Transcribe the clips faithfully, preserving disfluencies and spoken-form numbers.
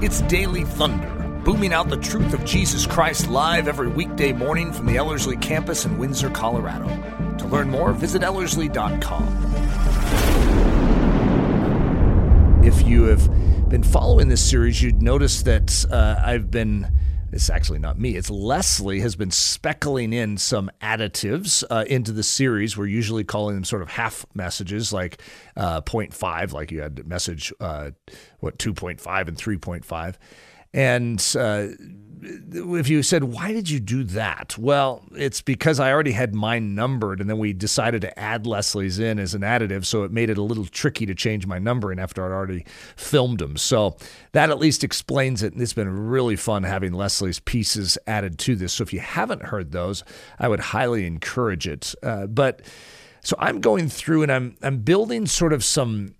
It's Daily Thunder, booming out the truth of Jesus Christ live every weekday morning from the Ellerslie campus in Windsor, Colorado. To learn more, visit Ellerslie dot com. If you have been following this series, you'd notice that uh, I've been... It's actually not me. It's Leslie has been speckling in some additives uh, into the series. We're usually calling them sort of half messages, like uh, zero point five, like you had message, uh, what, two point five and three point five. And uh, if you said, why did you do that? Well, it's because I already had mine numbered, and then we decided to add Leslie's in as an additive, so it made it a little tricky to change my numbering after I'd already filmed them. So that at least explains it, and it's been really fun having Leslie's pieces added to this. So if you haven't heard those, I would highly encourage it. Uh, but so I'm going through, and I'm I'm building sort of some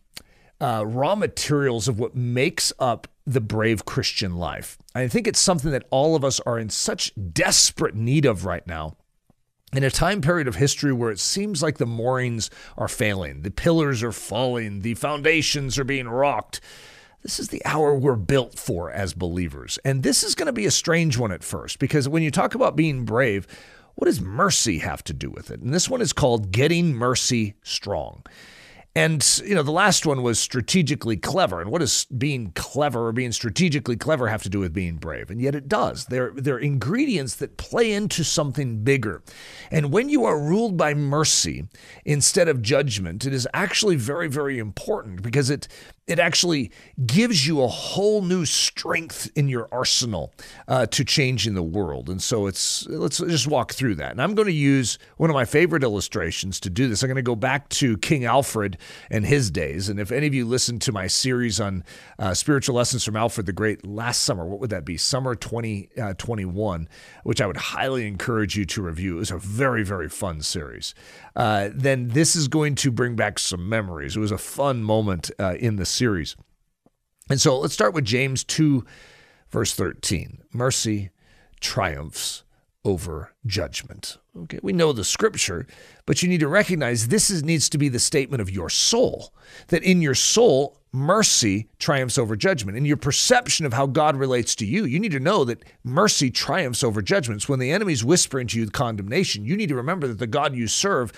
uh, raw materials of what makes up the brave Christian life. I think it's something that all of us are in such desperate need of right now, in a time period of history where it seems like the moorings are failing, the pillars are falling, the foundations are being rocked. This is the hour we're built for as believers. And this is going to be a strange one at first, because when you talk about being brave, what does mercy have to do with it? And this one is called Getting Mercy Strong. And, you know, the last one was strategically clever. And what does being clever or being strategically clever have to do with being brave? And yet it does. They're, they're ingredients that play into something bigger. And when you are ruled by mercy instead of judgment, it is actually very, very important, because it it actually gives you a whole new strength in your arsenal uh, to change in the world. And so it's let's just walk through that. And I'm going to use one of my favorite illustrations to do this. I'm going to go back to King Alfred and his days. And if any of you listened to my series on uh, spiritual lessons from Alfred the Great last summer, what would that be? Summer twenty twenty-one, which I would highly encourage you to review. It was a very, very fun series. Uh, then this is going to bring back some memories. It was a fun moment uh, in the series. And so let's start with James two, verse thirteen. Mercy triumphs over judgment. Okay, we know the scripture, but you need to recognize this is, needs to be the statement of your soul, that in your soul, mercy triumphs over judgment. In your perception of how God relates to you, you need to know that mercy triumphs over judgments. When the enemy's whispering to you the condemnation, you need to remember that the God you serve,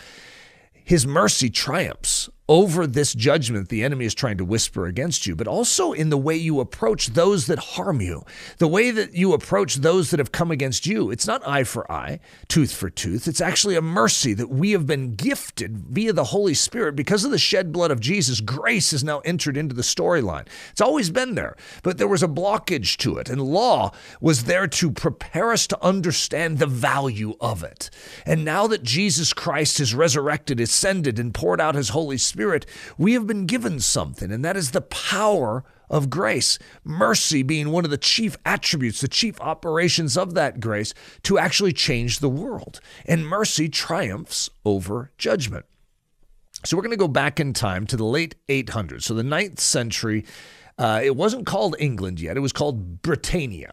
his mercy triumphs over this judgment the enemy is trying to whisper against you, but also in the way you approach those that harm you, the way that you approach those that have come against you. It's not eye for eye, tooth for tooth. It's actually a mercy that we have been gifted via the Holy Spirit because of the shed blood of Jesus. Grace has now entered into the storyline. It's always been there, but there was a blockage to it, and law was there to prepare us to understand the value of it. And now that Jesus Christ has resurrected, ascended, and poured out his Holy Spirit, Spirit, we have been given something, and that is the power of grace. Mercy being one of the chief attributes, the chief operations of that grace to actually change the world. And mercy triumphs over judgment. So we're going to go back in time to the late eight hundreds, so the ninth century. Uh, it wasn't called England yet. It was called Britannia.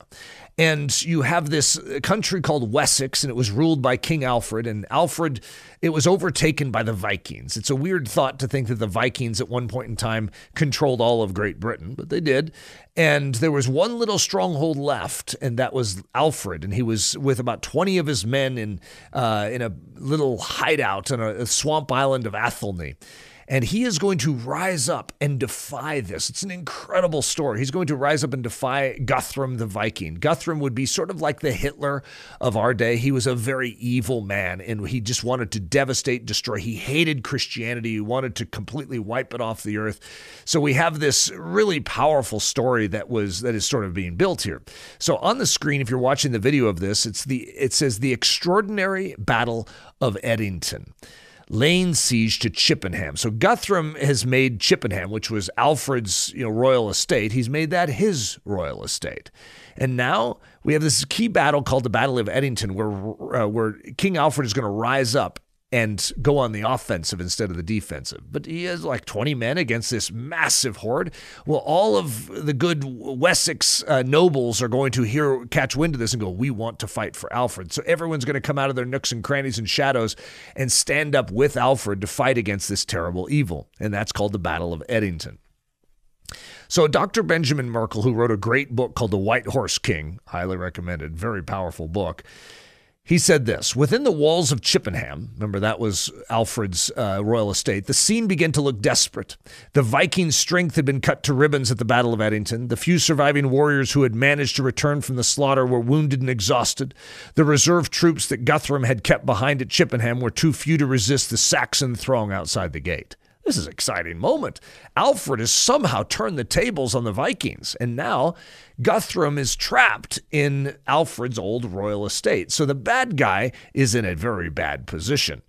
And you have this country called Wessex, and it was ruled by King Alfred. And Alfred, it was overtaken by the Vikings. It's a weird thought to think that the Vikings at one point in time controlled all of Great Britain, but they did. And there was one little stronghold left, and that was Alfred. And he was with about twenty of his men in uh, in a little hideout on a swamp island of Athelney. And he is going to rise up and defy this. It's an incredible story. He's going to rise up and defy Guthrum the Viking. Guthrum would be sort of like the Hitler of our day. He was a very evil man, and he just wanted to devastate, destroy. He hated Christianity. He wanted to completely wipe it off the earth. So we have this really powerful story that was that is sort of being built here. So on the screen, if you're watching the video of this, it's the it says the extraordinary Battle of Edington, laying siege to Chippenham. So Guthrum has made Chippenham, which was Alfred's, you know, royal estate, he's made that his royal estate. And now we have this key battle called the Battle of Edington, where uh, where King Alfred is going to rise up and go on the offensive instead of the defensive. But he has like twenty men against this massive horde. Well, all of the good Wessex uh, nobles are going to hear, catch wind of this and go, we want to fight for Alfred. So everyone's going to come out of their nooks and crannies and shadows and stand up with Alfred to fight against this terrible evil. And that's called the Battle of Edington. So Doctor Benjamin Merkel, who wrote a great book called The White Horse King, highly recommended, very powerful book, he said this: within the walls of Chippenham, remember that was Alfred's uh, royal estate, the scene began to look desperate. The Viking strength had been cut to ribbons at the Battle of Edington. The few surviving warriors who had managed to return from the slaughter were wounded and exhausted. The reserve troops that Guthrum had kept behind at Chippenham were too few to resist the Saxon throng outside the gate. This is an exciting moment. Alfred has somehow turned the tables on the Vikings, and now Guthrum is trapped in Alfred's old royal estate. So the bad guy is in a very bad position.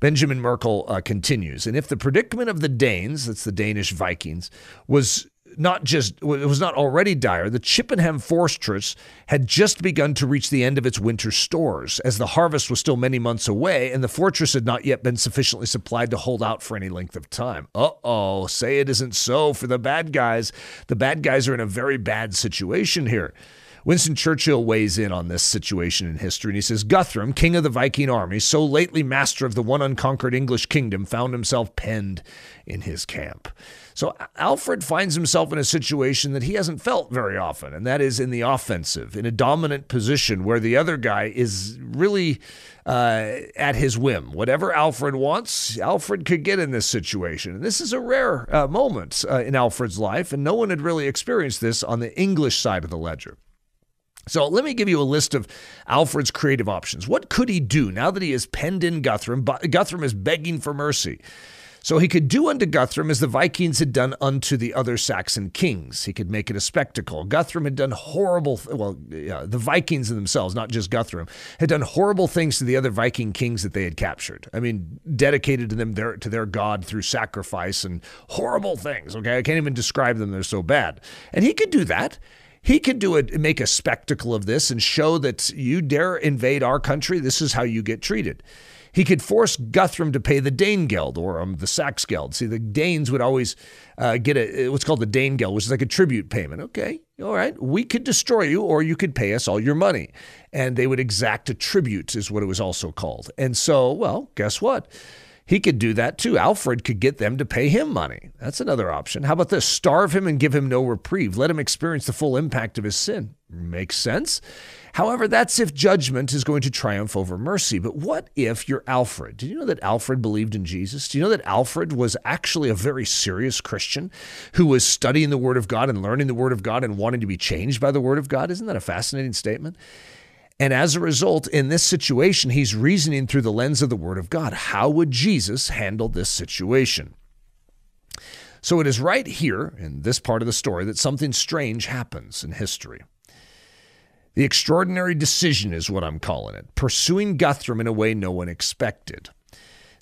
Benjamin Merkel uh, continues, and if the predicament of the Danes, that's the Danish Vikings, was not just it was not already dire, the Chippenham fortress had just begun to reach the end of its winter stores, as the harvest was still many months away and the fortress had not yet been sufficiently supplied to hold out for any length of time. Uh-oh, say it isn't so for the bad guys. The bad guys are in a very bad situation here. Winston Churchill weighs in on this situation in history, and he says, Guthrum, king of the Viking army, so lately master of the one unconquered English kingdom, found himself penned in his camp. So Alfred finds himself in a situation that he hasn't felt very often, and that is in the offensive, in a dominant position where the other guy is really uh, at his whim. Whatever Alfred wants, Alfred could get in this situation. And this is a rare uh, moment uh, in Alfred's life, and no one had really experienced this on the English side of the ledger. So let me give you a list of Alfred's creative options. What could he do now that he is penned in Guthrum? Guthrum is begging for mercy. So he could do unto Guthrum as the Vikings had done unto the other Saxon kings. He could make it a spectacle. Guthrum had done horrible, well, yeah, the Vikings themselves, not just Guthrum, had done horrible things to the other Viking kings that they had captured. I mean, dedicated to them their, to their god through sacrifice and horrible things, okay? I can't even describe them. They're so bad. And he could do that. He could do it, make a spectacle of this and show that you dare invade our country, this is how you get treated. He could force Guthrum to pay the Danegeld or um, the Saxgeld. See, the Danes would always uh, get a what's called the Danegeld, which is like a tribute payment. Okay, all right, we could destroy you or you could pay us all your money. And they would exact a tribute is what it was also called. And so, well, guess what? He could do that too. Alfred could get them to pay him money. That's another option. How about this? Starve him and give him no reprieve. Let him experience the full impact of his sin. Makes sense. However, that's if judgment is going to triumph over mercy. But what if you're Alfred? Did you know that Alfred believed in Jesus? Do you know that Alfred was actually a very serious Christian who was studying the Word of God and learning the Word of God and wanting to be changed by the Word of God? Isn't that a fascinating statement? And as a result, in this situation, he's reasoning through the lens of the Word of God. How would Jesus handle this situation? So it is right here in this part of the story that something strange happens in history. The extraordinary decision is what I'm calling it, pursuing Guthrum in a way no one expected.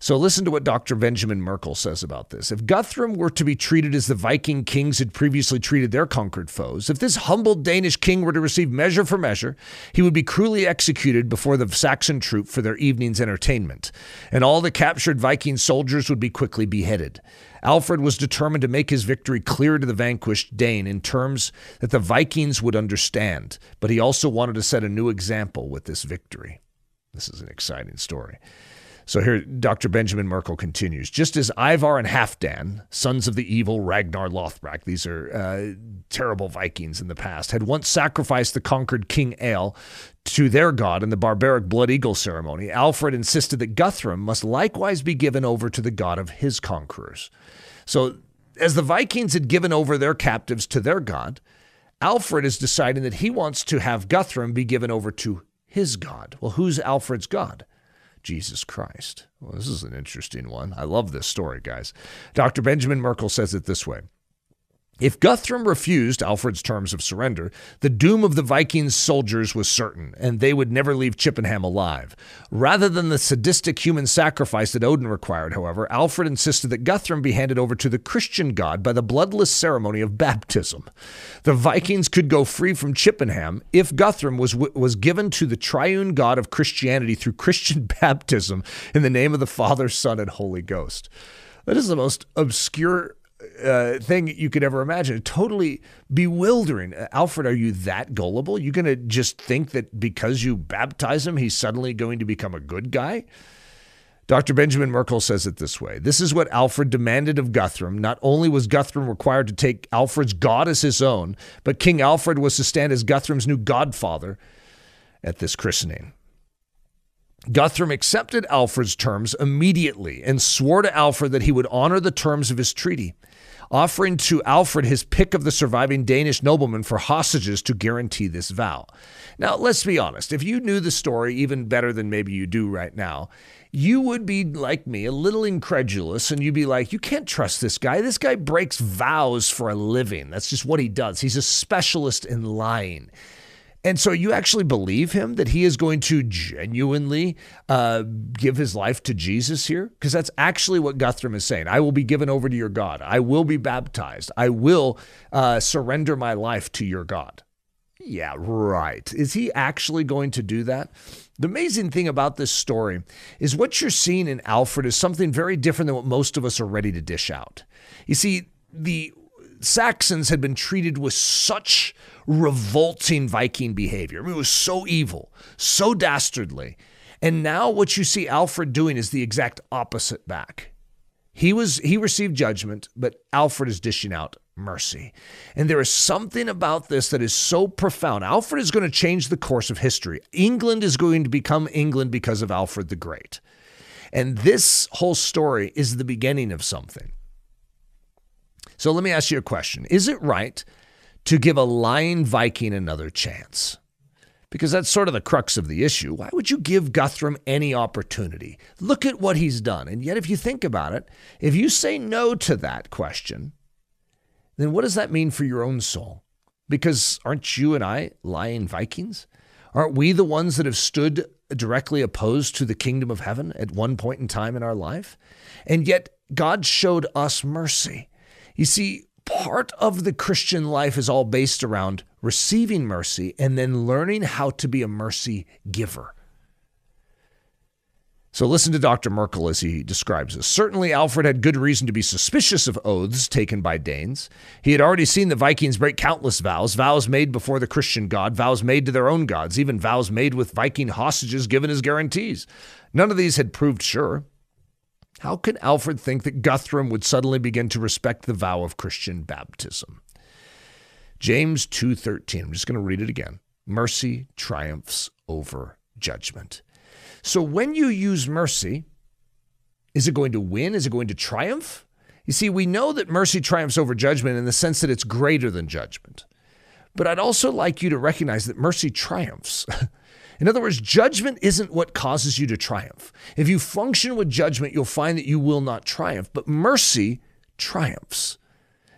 So listen to what Doctor Benjamin Merkel says about this. If Guthrum were to be treated as the Viking kings had previously treated their conquered foes, if this humbled Danish king were to receive measure for measure, he would be cruelly executed before the Saxon troop for their evening's entertainment, and all the captured Viking soldiers would be quickly beheaded. Alfred was determined to make his victory clear to the vanquished Dane in terms that the Vikings would understand, but he also wanted to set a new example with this victory. This is an exciting story. So here, Doctor Benjamin Merkel continues, just as Ivar and Halfdan, sons of the evil Ragnar Lothbrok, these are uh, terrible Vikings in the past, had once sacrificed the conquered King Aelle to their god in the barbaric blood eagle ceremony, Alfred insisted that Guthrum must likewise be given over to the god of his conquerors. So as the Vikings had given over their captives to their god, Alfred is deciding that he wants to have Guthrum be given over to his god. Well, who's Alfred's god? Jesus Christ. Well, this is an interesting one. I love this story, guys. Doctor Benjamin Merkel says it this way. If Guthrum refused Alfred's terms of surrender, the doom of the Viking soldiers was certain, and they would never leave Chippenham alive. Rather than the sadistic human sacrifice that Odin required, however, Alfred insisted that Guthrum be handed over to the Christian god by the bloodless ceremony of baptism. The Vikings could go free from Chippenham if Guthrum was, was given to the triune god of Christianity through Christian baptism in the name of the Father, Son, and Holy Ghost. That is the most obscure Uh, thing you could ever imagine. Totally bewildering. Uh, Alfred, are you that gullible? You're going to just think that because you baptize him, he's suddenly going to become a good guy? Doctor Benjamin Merkel says it this way. This is what Alfred demanded of Guthrum. Not only was Guthrum required to take Alfred's god as his own, but King Alfred was to stand as Guthrum's new godfather at this christening. Guthrum accepted Alfred's terms immediately and swore to Alfred that he would honor the terms of his treaty, offering to Alfred his pick of the surviving Danish noblemen for hostages to guarantee this vow. Now, let's be honest. If you knew the story even better than maybe you do right now, you would be like me, a little incredulous, and you'd be like, you can't trust this guy. This guy breaks vows for a living. That's just what he does. He's a specialist in lying. And so you actually believe him that he is going to genuinely uh, give his life to Jesus here? Because that's actually what Guthrum is saying. I will be given over to your God. I will be baptized. I will uh, surrender my life to your God. Yeah, right. Is he actually going to do that? The amazing thing about this story is what you're seeing in Alfred is something very different than what most of us are ready to dish out. You see, the Saxons had been treated with such revolting Viking behavior. I mean, it was so evil, so dastardly. And now what you see Alfred doing is the exact opposite back. He was he received judgment, but Alfred is dishing out mercy. And there is something about this that is so profound. Alfred is going to change the course of history. England is going to become England because of Alfred the Great. And this whole story is the beginning of something. So let me ask you a question. Is it right to give a lying Viking another chance? Because that's sort of the crux of the issue. Why would you give Guthrum any opportunity? Look at what he's done. And yet, if you think about it, if you say no to that question, then what does that mean for your own soul? Because aren't you and I lying Vikings? Aren't we the ones that have stood directly opposed to the kingdom of heaven at one point in time in our life? And yet, God showed us mercy. You see, part of the Christian life is all based around receiving mercy and then learning how to be a mercy giver. So listen to Doctor Merkel as he describes this. Certainly, Alfred had good reason to be suspicious of oaths taken by Danes. He had already seen the Vikings break countless vows, vows made before the Christian God, vows made to their own gods, even vows made with Viking hostages given as guarantees. None of these had proved sure. How can Alfred think that Guthrum would suddenly begin to respect the vow of Christian baptism? James two thirteen, I'm just going to read it again. Mercy triumphs over judgment. So when you use mercy, is it going to win? Is it going to triumph? You see, we know that mercy triumphs over judgment in the sense that it's greater than judgment. But I'd also like you to recognize that mercy triumphs. In other words, judgment isn't what causes you to triumph. If you function with judgment, you'll find that you will not triumph, but mercy triumphs.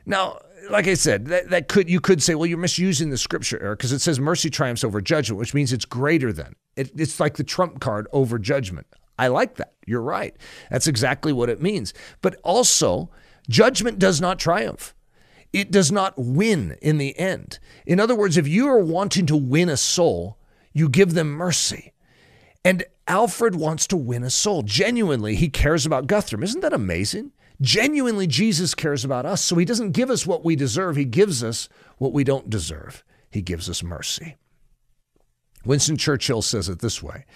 Now, like I said, that, that could you could say, well, you're misusing the scripture, Eric, because it says mercy triumphs over judgment, which means it's greater than. It, it's like the trump card over judgment. I like that. You're right. That's exactly what it means. But also, judgment does not triumph. It does not win in the end. In other words, if you are wanting to win a soul, you give them mercy. And Alfred wants to win a soul. Genuinely, he cares about Guthrum. Isn't that amazing? Genuinely, Jesus cares about us. So he doesn't give us what we deserve. He gives us what we don't deserve. He gives us mercy. Winston Churchill says it this way.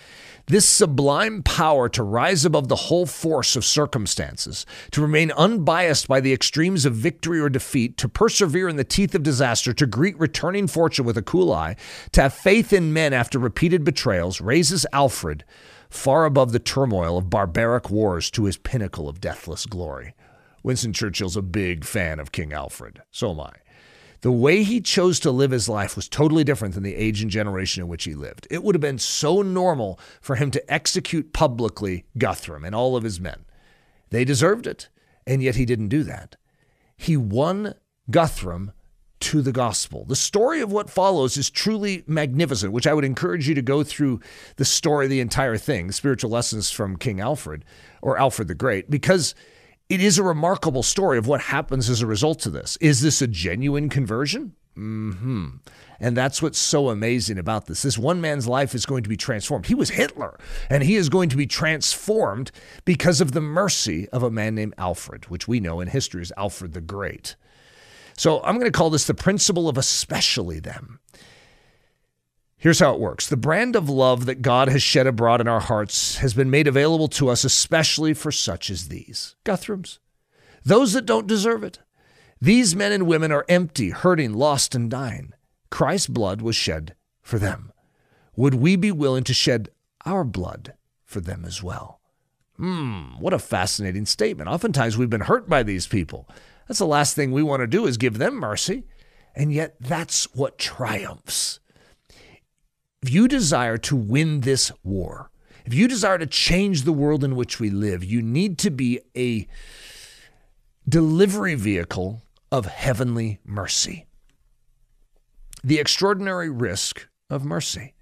This sublime power to rise above the whole force of circumstances, to remain unbiased by the extremes of victory or defeat, to persevere in the teeth of disaster, to greet returning fortune with a cool eye, to have faith in men after repeated betrayals, raises Alfred far above the turmoil of barbaric wars to his pinnacle of deathless glory. Winston Churchill's a big fan of King Alfred. So am I. The way he chose to live his life was totally different than the age and generation in which he lived. It would have been so normal for him to execute publicly Guthrum and all of his men. They deserved it, and yet he didn't do that. He won Guthrum to the gospel. The story of what follows is truly magnificent, which I would encourage you to go through the story, the entire thing, Spiritual Lessons from King Alfred or Alfred the Great, because it is a remarkable story of what happens as a result of this. Is this a genuine conversion? Mm-hmm. And that's what's so amazing about this. This one man's life is going to be transformed. He was Hitler, and he is going to be transformed because of the mercy of a man named Alfred, which we know in history is Alfred the Great. So I'm going to call this the principle of especially them. Here's how it works. The brand of love that God has shed abroad in our hearts has been made available to us, especially for such as these. Guthrums. Those that don't deserve it. These men and women are empty, hurting, lost, and dying. Christ's blood was shed for them. Would we be willing to shed our blood for them as well? Hmm, what a fascinating statement. Oftentimes we've been hurt by these people. That's the last thing we want to do is give them mercy. And yet that's what triumphs. If you desire to win this war, if you desire to change the world in which we live, you need to be a delivery vehicle of heavenly mercy. The extraordinary risk of mercy.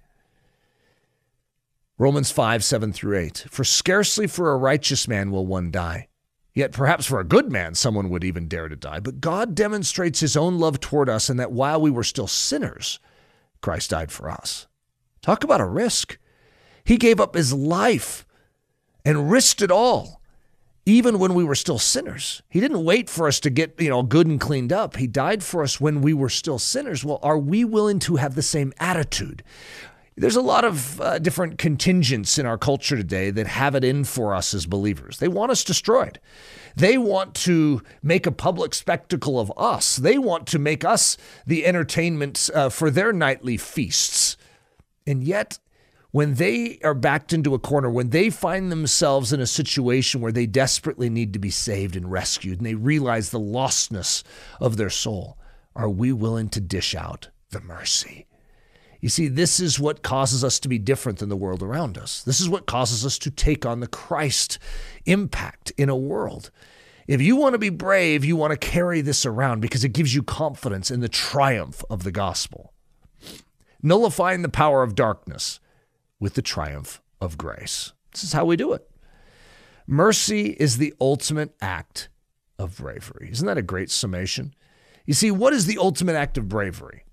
Romans five, seven through eight. For scarcely for a righteous man will one die. Yet perhaps for a good man someone would even dare to die. But God demonstrates his own love toward us in that while we were still sinners, Christ died for us. Talk about a risk. He gave up his life and risked it all, even when we were still sinners. He didn't wait for us to get, you know, good and cleaned up. He died for us when we were still sinners. Well, are we willing to have the same attitude? There's a lot of uh, different contingents in our culture today that have it in for us as believers. They want us destroyed. They want to make a public spectacle of us. They want to make us the entertainment uh, for their nightly feasts. And yet, when they are backed into a corner, when they find themselves in a situation where they desperately need to be saved and rescued, and they realize the lostness of their soul, are we willing to dish out the mercy? You see, this is what causes us to be different than the world around us. This is what causes us to take on the Christ impact in a world. If you want to be brave, you want to carry this around because it gives you confidence in the triumph of the gospel. Nullifying the power of darkness with the triumph of grace. This is how we do it. Mercy is the ultimate act of bravery. Isn't that a great summation? You see, what is the ultimate act of bravery?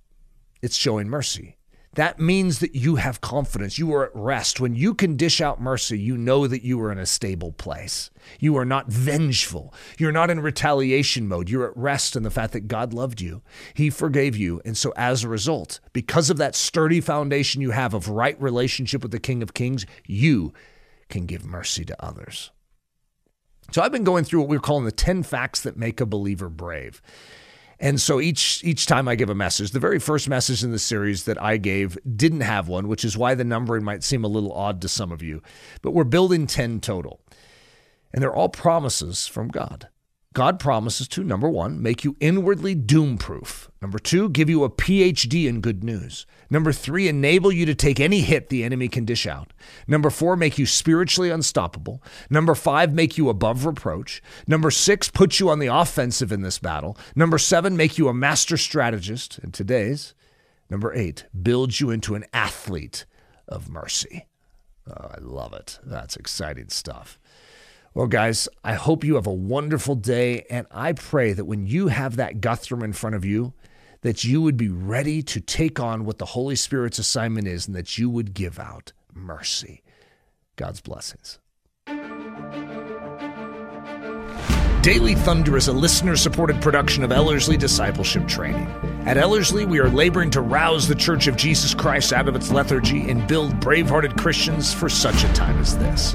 It's showing mercy. That means that you have confidence. You are at rest. When you can dish out mercy, you know that you are in a stable place. You are not vengeful. You're not in retaliation mode. You're at rest in the fact that God loved you. He forgave you. And so as a result, because of that sturdy foundation you have of right relationship with the King of Kings, you can give mercy to others. So I've been going through what we're calling the ten facts that make a believer brave. And so each each time I give a message, the very first message in the series that I gave didn't have one, which is why the numbering might seem a little odd to some of you. But we're building ten total. And they're all promises from God. God promises to, number one, make you inwardly doom-proof. Number two, give you a P H D in good news. Number three, enable you to take any hit the enemy can dish out. Number four, make you spiritually unstoppable. Number five, make you above reproach. Number six, put you on the offensive in this battle. Number seven, make you a master strategist in today's. Number eight, build you into an athlete of mercy. Oh, I love it. That's exciting stuff. Well, guys, I hope you have a wonderful day, and I pray that when you have that Guthrum in front of you, that you would be ready to take on what the Holy Spirit's assignment is and that you would give out mercy. God's blessings. Daily Thunder is a listener-supported production of Ellerslie Discipleship Training. At Ellerslie, we are laboring to rouse the Church of Jesus Christ out of its lethargy and build brave-hearted Christians for such a time as this.